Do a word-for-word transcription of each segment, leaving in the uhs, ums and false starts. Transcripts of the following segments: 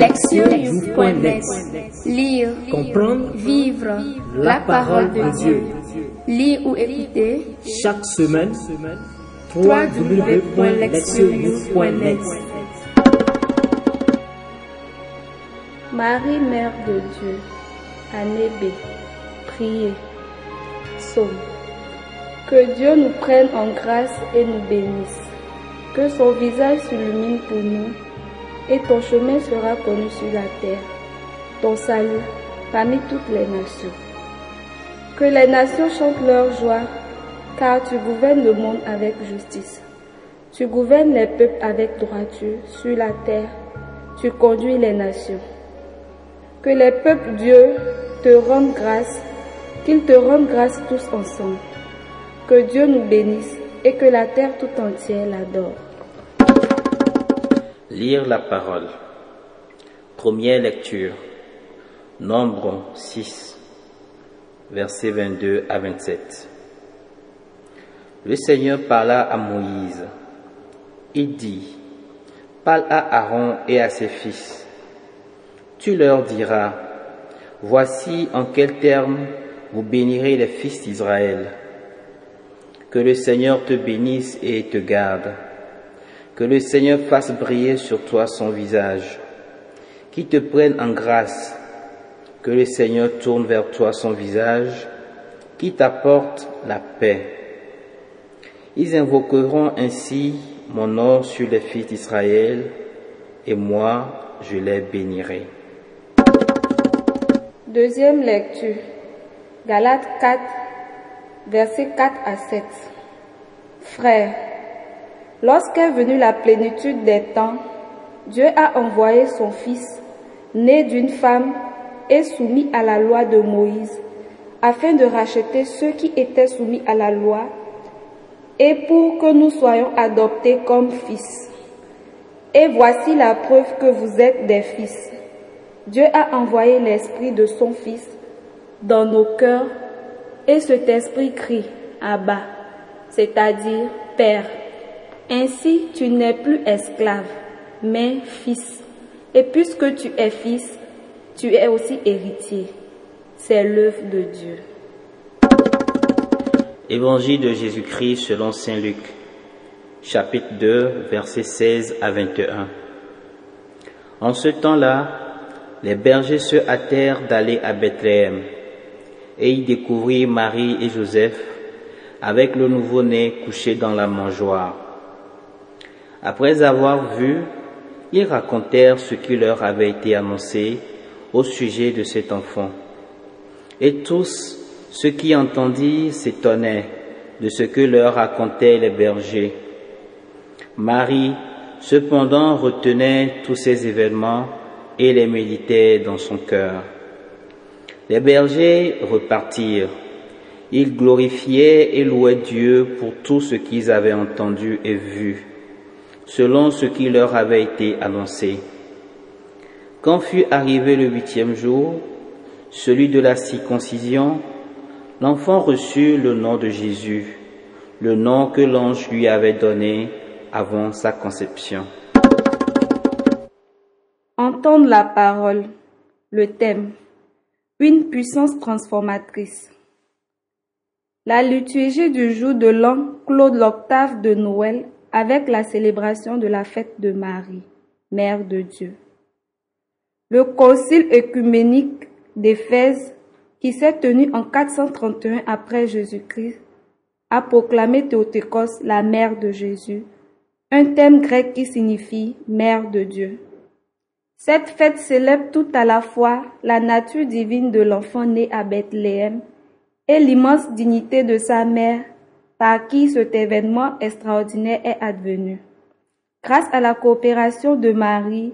Lectio point net. Lire, comprendre, vivre la parole de Dieu. Lire ou écouter chaque semaine w w w point lectio point net. Marie, Mère de Dieu, année B, priez. Psaume. Que Dieu nous prenne en grâce et nous bénisse. Que son visage s'illumine pour nous, et ton chemin sera connu sur la terre, ton salut parmi toutes les nations. Que les nations chantent leur joie, car tu gouvernes le monde avec justice. Tu gouvernes les peuples avec droiture sur la terre, tu conduis les nations. Que les peuples, Dieu, te rendent grâce, qu'ils te rendent grâce tous ensemble. Que Dieu nous bénisse et que la terre tout entière l'adore. Lire la parole. Première lecture. Nombre six, versets vingt-deux à vingt-sept. Le Seigneur parla à Moïse. Il dit, « Parle à Aaron et à ses fils. Tu leur diras, « Voici en quels termes vous bénirez les fils d'Israël. Que le Seigneur te bénisse et te garde. » Que le Seigneur fasse briller sur toi son visage, qu'il te prenne en grâce. Que le Seigneur tourne vers toi son visage, qu'il t'apporte la paix. Ils invoqueront ainsi mon nom sur les fils d'Israël, et moi je les bénirai. Deuxième lecture, Galates quatre, versets quatre à sept. Frères, lorsqu'est venue la plénitude des temps, Dieu a envoyé son Fils, né d'une femme et soumis à la loi de Moïse, afin de racheter ceux qui étaient soumis à la loi et pour que nous soyons adoptés comme fils. Et voici la preuve que vous êtes des fils. Dieu a envoyé l'esprit de son Fils dans nos cœurs et cet esprit crie « Abba », c'est-à-dire « Père ». Ainsi, tu n'es plus esclave, mais fils. Et puisque tu es fils, tu es aussi héritier. C'est l'œuvre de Dieu. Évangile de Jésus-Christ selon saint Luc, chapitre deux, versets seize à vingt-et-un. En ce temps-là, les bergers se hâtèrent d'aller à Bethléem, et ils découvrirent Marie et Joseph avec le nouveau-né couché dans la mangeoire. Après avoir vu, ils racontèrent ce qui leur avait été annoncé au sujet de cet enfant. Et tous ceux qui entendirent s'étonnaient de ce que leur racontaient les bergers. Marie, cependant, retenait tous ces événements et les méditait dans son cœur. Les bergers repartirent. Ils glorifiaient et louaient Dieu pour tout ce qu'ils avaient entendu et vu, selon ce qui leur avait été annoncé. Quand fut arrivé le huitième jour, celui de la circoncision, l'enfant reçut le nom de Jésus, le nom que l'ange lui avait donné avant sa conception. Entendre la parole, le thème, une puissance transformatrice. La liturgie du jour de l'an clôt l'octave de Noël avec la célébration de la fête de Marie, Mère de Dieu. Le concile œcuménique d'Éphèse, qui s'est tenu en quatre cent trente et un après Jésus-Christ, a proclamé Theotokos, la Mère de Jésus, un terme grec qui signifie « Mère de Dieu ». Cette fête célèbre tout à la fois la nature divine de l'enfant né à Bethléem et l'immense dignité de sa mère, par qui cet événement extraordinaire est advenu. Grâce à la coopération de Marie,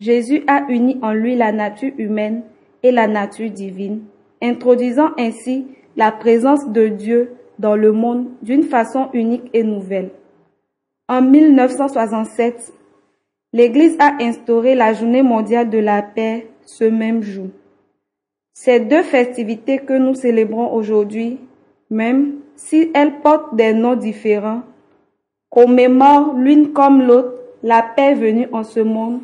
Jésus a uni en lui la nature humaine et la nature divine, introduisant ainsi la présence de Dieu dans le monde d'une façon unique et nouvelle. En mille neuf cent soixante-sept, l'Église a instauré la Journée mondiale de la paix ce même jour. Ces deux festivités que nous célébrons aujourd'hui, même si elles portent des noms différents, commémorent l'une comme l'autre la paix venue en ce monde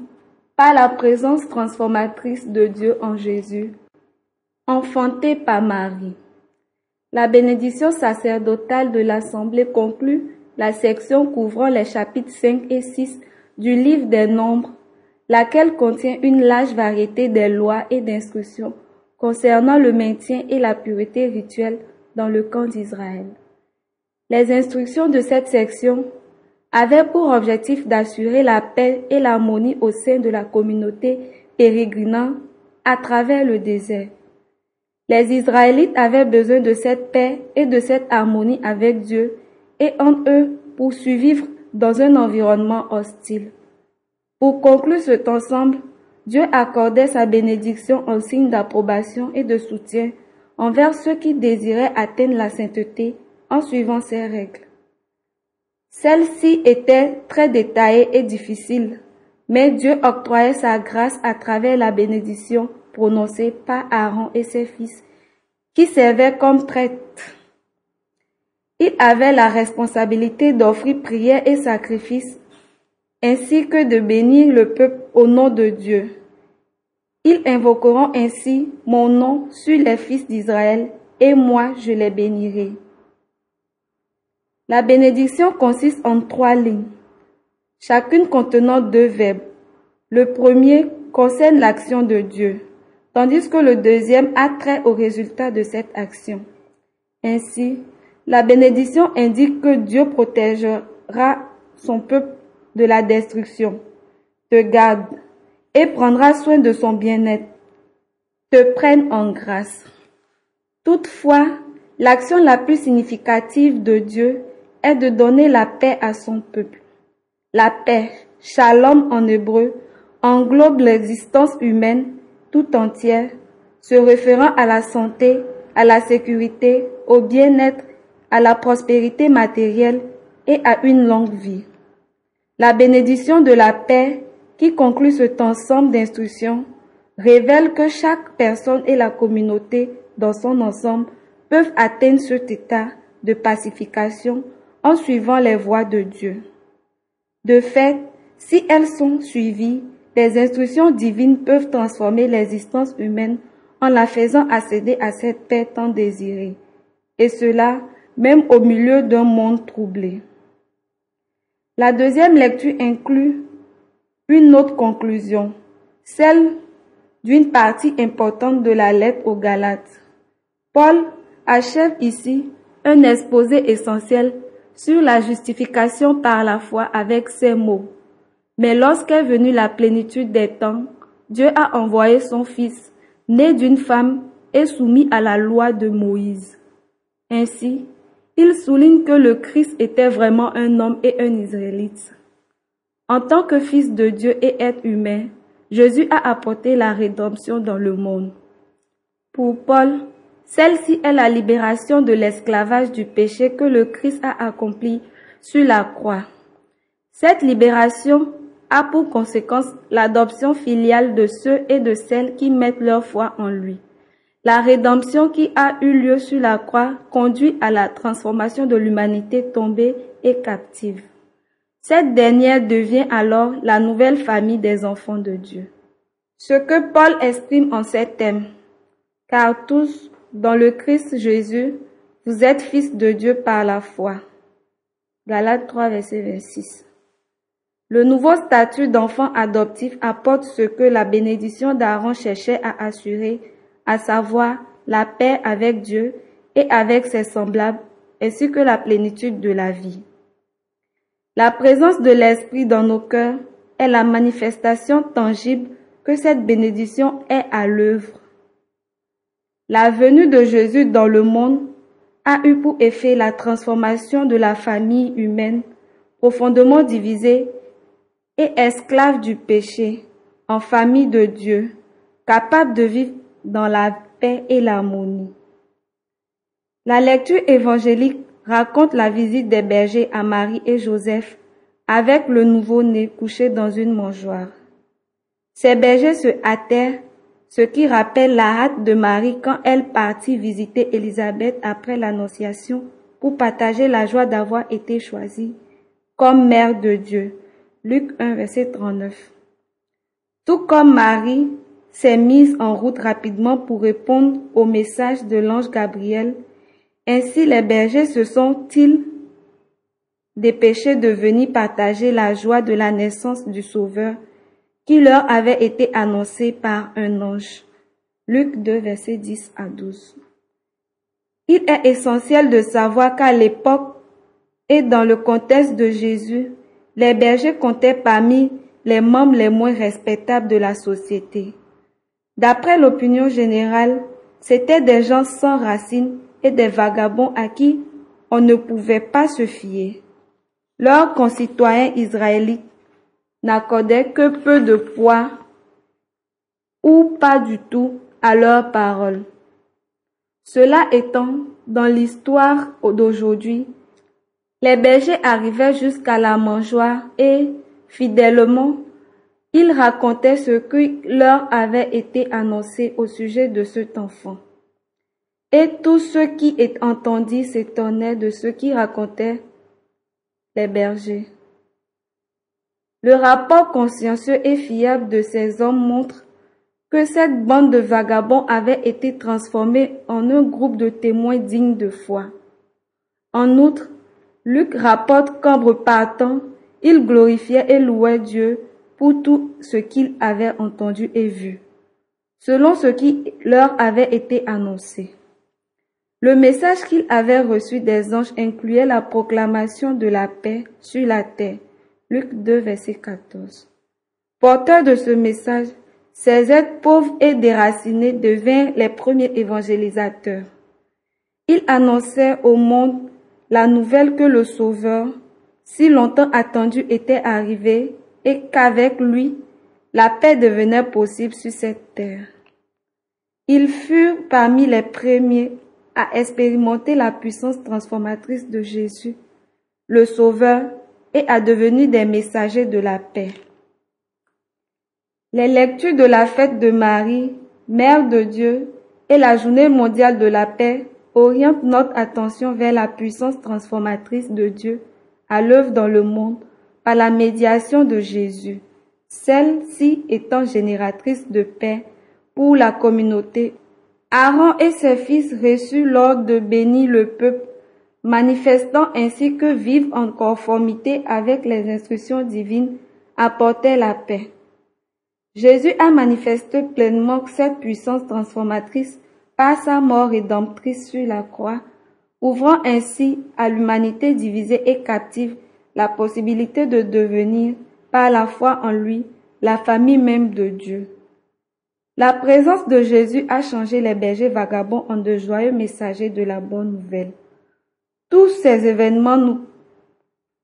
par la présence transformatrice de Dieu en Jésus, enfanté par Marie. La bénédiction sacerdotale de l'Assemblée conclut la section couvrant les chapitres cinq et six du livre des Nombres, laquelle contient une large variété des lois et d'instructions concernant le maintien et la pureté rituelle dans le camp d'Israël. Les instructions de cette section avaient pour objectif d'assurer la paix et l'harmonie au sein de la communauté pérégrinant à travers le désert. Les Israélites avaient besoin de cette paix et de cette harmonie avec Dieu et en eux pour survivre dans un environnement hostile. Pour conclure cet ensemble, Dieu accordait sa bénédiction en signe d'approbation et de soutien envers ceux qui désiraient atteindre la sainteté en suivant ses règles. Celles-ci étaient très détaillées et difficiles, mais Dieu octroyait sa grâce à travers la bénédiction prononcée par Aaron et ses fils, qui servaient comme prêtres. Ils avaient la responsabilité d'offrir prières et sacrifices, ainsi que de bénir le peuple au nom de Dieu. Ils invoqueront ainsi mon nom sur les fils d'Israël, et moi je les bénirai. La bénédiction consiste en trois lignes, chacune contenant deux verbes. Le premier concerne l'action de Dieu, tandis que le deuxième a trait au résultat de cette action. Ainsi, la bénédiction indique que Dieu protégera son peuple de la destruction, te garde et prendra soin de son bien-être, te prenne en grâce. Toutefois, l'action la plus significative de Dieu est de donner la paix à son peuple. La paix, shalom en hébreu, englobe l'existence humaine tout entière, se référant à la santé, à la sécurité, au bien-être, à la prospérité matérielle et à une longue vie. La bénédiction de la paix, qui conclut cet ensemble d'instructions, révèle que chaque personne et la communauté dans son ensemble peuvent atteindre cet état de pacification en suivant les voies de Dieu. De fait, si elles sont suivies, les instructions divines peuvent transformer l'existence humaine en la faisant accéder à cette paix tant désirée, et cela même au milieu d'un monde troublé. La deuxième lecture inclut une autre conclusion, celle d'une partie importante de la lettre aux Galates. Paul achève ici un exposé essentiel sur la justification par la foi avec ces mots. Mais lorsqu'est venue la plénitude des temps, Dieu a envoyé son Fils, né d'une femme et soumis à la loi de Moïse. Ainsi, il souligne que le Christ était vraiment un homme et un Israélite. En tant que Fils de Dieu et être humain, Jésus a apporté la rédemption dans le monde. Pour Paul, celle-ci est la libération de l'esclavage du péché que le Christ a accompli sur la croix. Cette libération a pour conséquence l'adoption filiale de ceux et de celles qui mettent leur foi en lui. La rédemption qui a eu lieu sur la croix conduit à la transformation de l'humanité tombée et captive. Cette dernière devient alors la nouvelle famille des enfants de Dieu. Ce que Paul exprime en ces termes, « Car tous, dans le Christ Jésus, vous êtes fils de Dieu par la foi. » Galates trois, verset vingt-six. Le nouveau statut d'enfant adoptif apporte ce que la bénédiction d'Aaron cherchait à assurer, à savoir la paix avec Dieu et avec ses semblables, ainsi que la plénitude de la vie. La présence de l'Esprit dans nos cœurs est la manifestation tangible que cette bénédiction est à l'œuvre. La venue de Jésus dans le monde a eu pour effet la transformation de la famille humaine, profondément divisée et esclave du péché, en famille de Dieu, capable de vivre dans la paix et l'harmonie. La lecture évangélique raconte la visite des bergers à Marie et Joseph avec le nouveau-né couché dans une mangeoire. Ces bergers se hâtèrent, ce qui rappelle la hâte de Marie quand elle partit visiter Élisabeth après l'Annonciation pour partager la joie d'avoir été choisie comme mère de Dieu. Luc un, verset trente-neuf. Tout comme Marie s'est mise en route rapidement pour répondre au message de l'ange Gabriel, ainsi les bergers se sont-ils dépêchés de venir partager la joie de la naissance du Sauveur qui leur avait été annoncée par un ange. Luc deux, versets dix à douze. Il est essentiel de savoir qu'à l'époque et dans le contexte de Jésus, les bergers comptaient parmi les membres les moins respectables de la société. D'après l'opinion générale, c'étaient des gens sans racines et des vagabonds à qui on ne pouvait pas se fier. Leurs concitoyens israélites n'accordaient que peu de poids ou pas du tout à leurs paroles. Cela étant, dans l'histoire d'aujourd'hui, les bergers arrivaient jusqu'à la mangeoire et, fidèlement, ils racontaient ce qui leur avait été annoncé au sujet de cet enfant. Et tous ceux qui entendirent s'étonnaient de ce qui racontaient les bergers. Le rapport consciencieux et fiable de ces hommes montre que cette bande de vagabonds avait été transformée en un groupe de témoins dignes de foi. En outre, Luc rapporte qu'en repartant, ils glorifiaient et louaient Dieu pour tout ce qu'ils avaient entendu et vu, selon ce qui leur avait été annoncé. Le message qu'ils avaient reçu des anges incluait la proclamation de la paix sur la terre. Luc deux, verset quatorze. Porteurs de ce message, ces êtres pauvres et déracinés devinrent les premiers évangélisateurs. Ils annonçaient au monde la nouvelle que le Sauveur, si longtemps attendu, était arrivé et qu'avec lui, la paix devenait possible sur cette terre. Ils furent parmi les premiers à expérimenter la puissance transformatrice de Jésus, le Sauveur, et à devenir des messagers de la paix. Les lectures de la fête de Marie, Mère de Dieu, et la Journée mondiale de la paix oriente notre attention vers la puissance transformatrice de Dieu à l'œuvre dans le monde par la médiation de Jésus, celle-ci étant génératrice de paix pour la communauté. Aaron et ses fils reçurent l'ordre de bénir le peuple, manifestant ainsi que vivre en conformité avec les instructions divines apportait la paix. Jésus a manifesté pleinement cette puissance transformatrice par sa mort rédemptrice sur la croix, ouvrant ainsi à l'humanité divisée et captive la possibilité de devenir, par la foi en lui, la famille même de Dieu. La présence de Jésus a changé les bergers vagabonds en de joyeux messagers de la bonne nouvelle. Tous ces événements nous,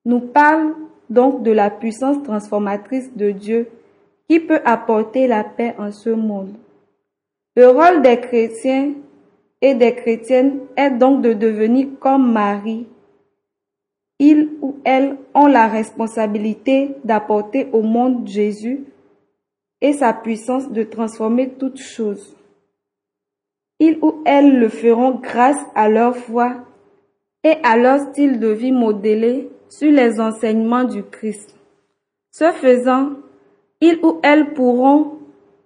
nous parlent donc de la puissance transformatrice de Dieu qui peut apporter la paix en ce monde. Le rôle des chrétiens et des chrétiennes est donc de devenir comme Marie. Ils ou elles ont la responsabilité d'apporter au monde Jésus et sa puissance de transformer toutes choses. Ils ou elles le feront grâce à leur foi et à leur style de vie modélé sur les enseignements du Christ. Ce faisant, ils ou elles pourront,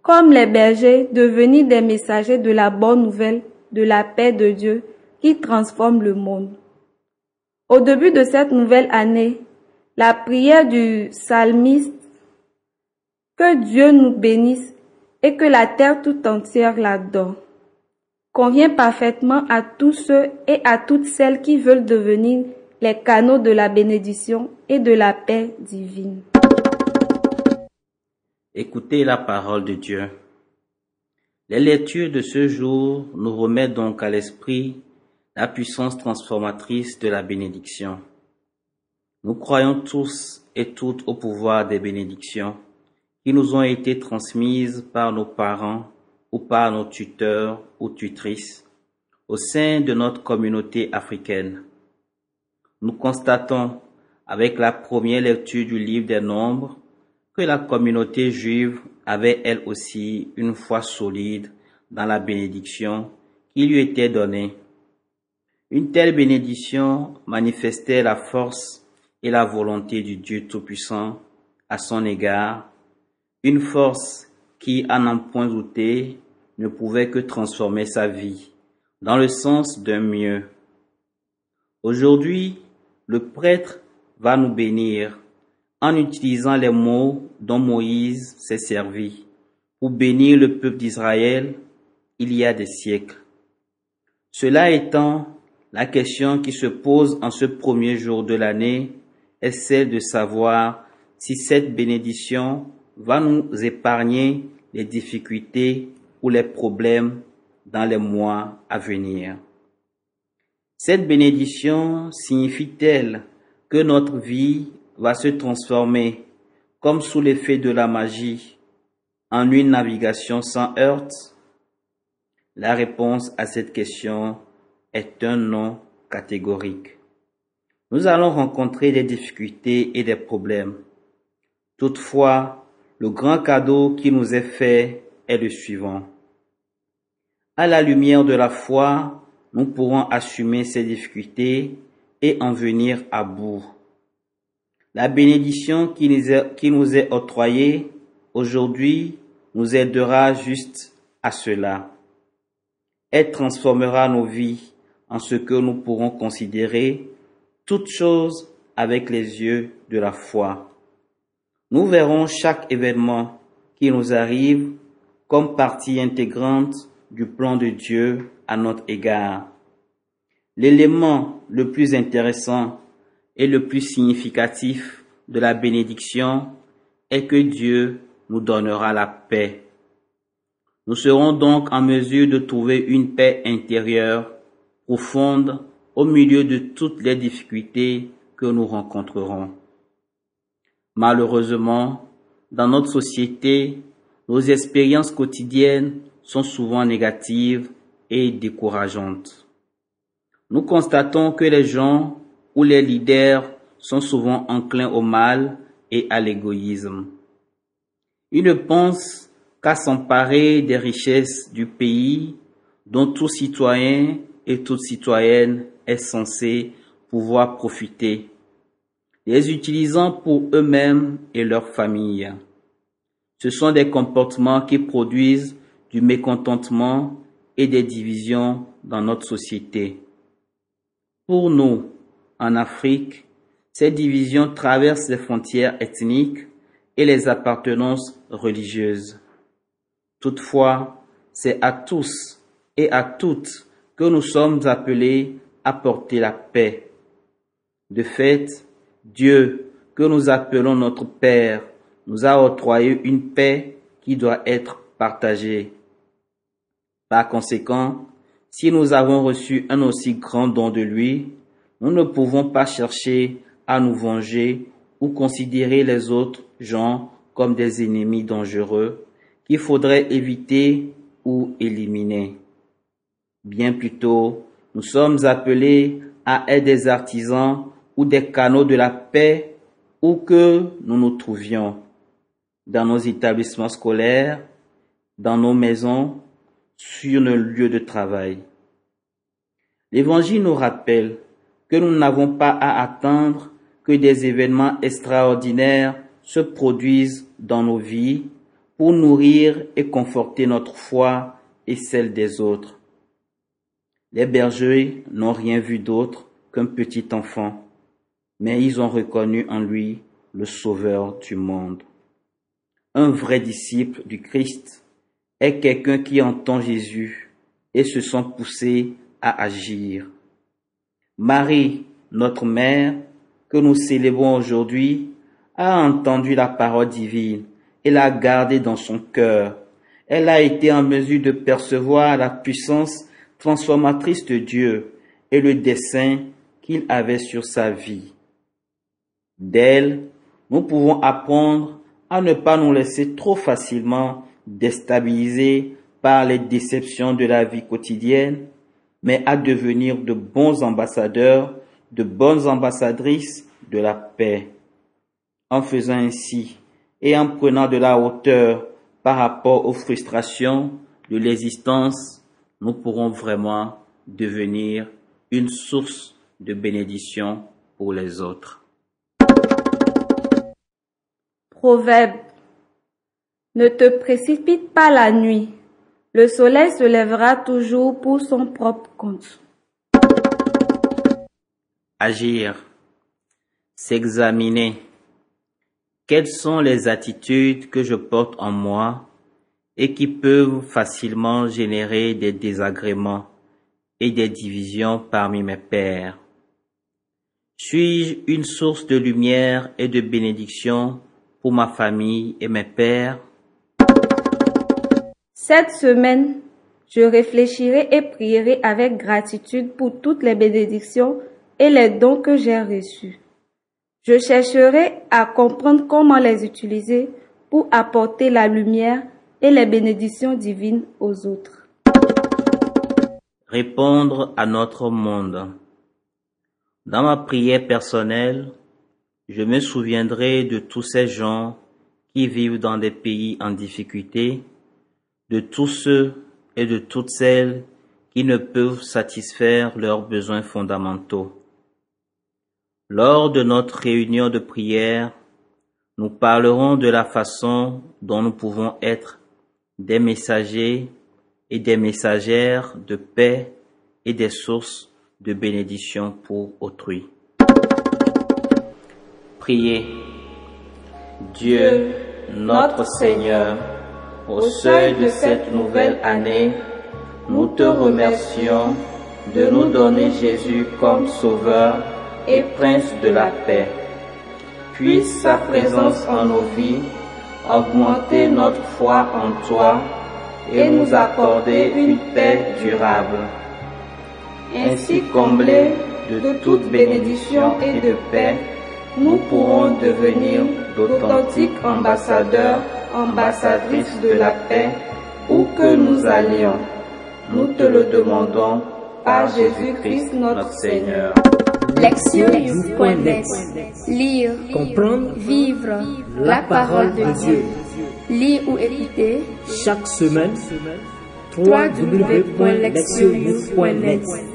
comme les bergers, devenir des messagers de la bonne nouvelle, de la paix de Dieu qui transforme le monde. Au début de cette nouvelle année, la prière du psalmiste « Que Dieu nous bénisse et que la terre tout entière l'adore » convient parfaitement à tous ceux et à toutes celles qui veulent devenir les canaux de la bénédiction et de la paix divine. Écoutez la parole de Dieu. Les lectures de ce jour nous remettent donc à l'esprit la puissance transformatrice de la bénédiction. Nous croyons tous et toutes au pouvoir des bénédictions qui nous ont été transmises par nos parents ou par nos tuteurs ou tutrices au sein de notre communauté africaine. Nous constatons avec la première lecture du livre des Nombres que la communauté juive avait elle aussi une foi solide dans la bénédiction qui lui était donnée. Une telle bénédiction manifestait la force et la volonté du Dieu Tout-Puissant à son égard, Une force qui, à n'en point douter, ne pouvait que transformer sa vie, dans le sens d'un mieux. Aujourd'hui, le prêtre va nous bénir en utilisant les mots dont Moïse s'est servi pour bénir le peuple d'Israël il y a des siècles. Cela étant, la question qui se pose en ce premier jour de l'année est celle de savoir si cette bénédiction va nous épargner les difficultés ou les problèmes dans les mois à venir. Cette bénédiction signifie-t-elle que notre vie va se transformer, comme sous l'effet de la magie, en une navigation sans heurts? La réponse à cette question est un non catégorique. Nous allons rencontrer des difficultés et des problèmes. Toutefois, le grand cadeau qui nous est fait est le suivant. À la lumière de la foi, nous pourrons assumer ces difficultés et en venir à bout. La bénédiction qui nous est, qui nous est octroyée aujourd'hui nous aidera juste à cela. Elle transformera nos vies en ce que nous pourrons considérer toutes choses avec les yeux de la foi. Nous verrons chaque événement qui nous arrive comme partie intégrante du plan de Dieu à notre égard. L'élément le plus intéressant et le plus significatif de la bénédiction est que Dieu nous donnera la paix. Nous serons donc en mesure de trouver une paix intérieure profonde au milieu de toutes les difficultés que nous rencontrerons. Malheureusement, dans notre société, nos expériences quotidiennes sont souvent négatives et décourageantes. Nous constatons que les gens ou les leaders sont souvent enclins au mal et à l'égoïsme. Ils ne pensent qu'à s'emparer des richesses du pays dont tout citoyen et toute citoyenne est censé pouvoir profiter, les utilisant pour eux-mêmes et leurs familles. Ce sont des comportements qui produisent du mécontentement et des divisions dans notre société. Pour nous, en Afrique, ces divisions traversent les frontières ethniques et les appartenances religieuses. Toutefois, c'est à tous et à toutes que nous sommes appelés à porter la paix. De fait, Dieu, que nous appelons notre Père, nous a octroyé une paix qui doit être partagée. Par conséquent, si nous avons reçu un aussi grand don de lui, nous ne pouvons pas chercher à nous venger ou considérer les autres gens comme des ennemis dangereux qu'il faudrait éviter ou éliminer. Bien plutôt, nous sommes appelés à être des artisans ou des canaux de la paix où que nous nous trouvions, dans nos établissements scolaires, dans nos maisons, sur nos lieux de travail. L'Évangile nous rappelle que nous n'avons pas à attendre que des événements extraordinaires se produisent dans nos vies pour nourrir et conforter notre foi et celle des autres. Les bergers n'ont rien vu d'autre qu'un petit enfant, mais ils ont reconnu en lui le Sauveur du monde. Un vrai disciple du Christ est quelqu'un qui entend Jésus et se sent poussé à agir. Marie, notre mère, que nous célébrons aujourd'hui, a entendu la parole divine et l'a gardée dans son cœur. Elle a été en mesure de percevoir la puissance transformatrice de Dieu et le dessein qu'il avait sur sa vie. D'elle, nous pouvons apprendre à ne pas nous laisser trop facilement déstabiliser par les déceptions de la vie quotidienne, mais à devenir de bons ambassadeurs, de bonnes ambassadrices de la paix. En faisant ainsi et en prenant de la hauteur par rapport aux frustrations de l'existence, nous pourrons vraiment devenir une source de bénédiction pour les autres. Proverbe Ne te précipite pas la nuit. Le soleil se lèvera toujours pour son propre compte. Agir. S'examiner. Quelles sont les attitudes que je porte en moi et qui peuvent facilement générer des désagréments et des divisions parmi mes pairs? Suis-je une source de lumière et de bénédiction pour ma famille et mes pairs? Cette semaine, je réfléchirai et prierai avec gratitude pour toutes les bénédictions et les dons que j'ai reçus. Je chercherai à comprendre comment les utiliser pour apporter la lumière et les bénédictions divines aux autres. Répondre à notre monde. Dans ma prière personnelle, je me souviendrai de tous ces gens qui vivent dans des pays en difficulté, de tous ceux et de toutes celles qui ne peuvent satisfaire leurs besoins fondamentaux. Lors de notre réunion de prière, nous parlerons de la façon dont nous pouvons être des messagers et des messagères de paix et des sources de bénédiction pour autrui. Priez. Dieu, notre Seigneur, au seuil de cette nouvelle année, nous te remercions de nous donner Jésus comme Sauveur et Prince de la paix. Puisse sa présence en nos vies augmenter notre foi en toi et nous accorder une paix durable. Ainsi comblés de toute bénédiction et de paix, nous pourrons devenir d'authentiques ambassadeurs, ambassadrices de la paix, où que nous allions. Nous te le demandons par Jésus-Christ notre Seigneur. Lectio point net. Lire, comprendre, vivre la parole de Dieu. Lire ou écouter chaque semaine. w w w point lectio point net.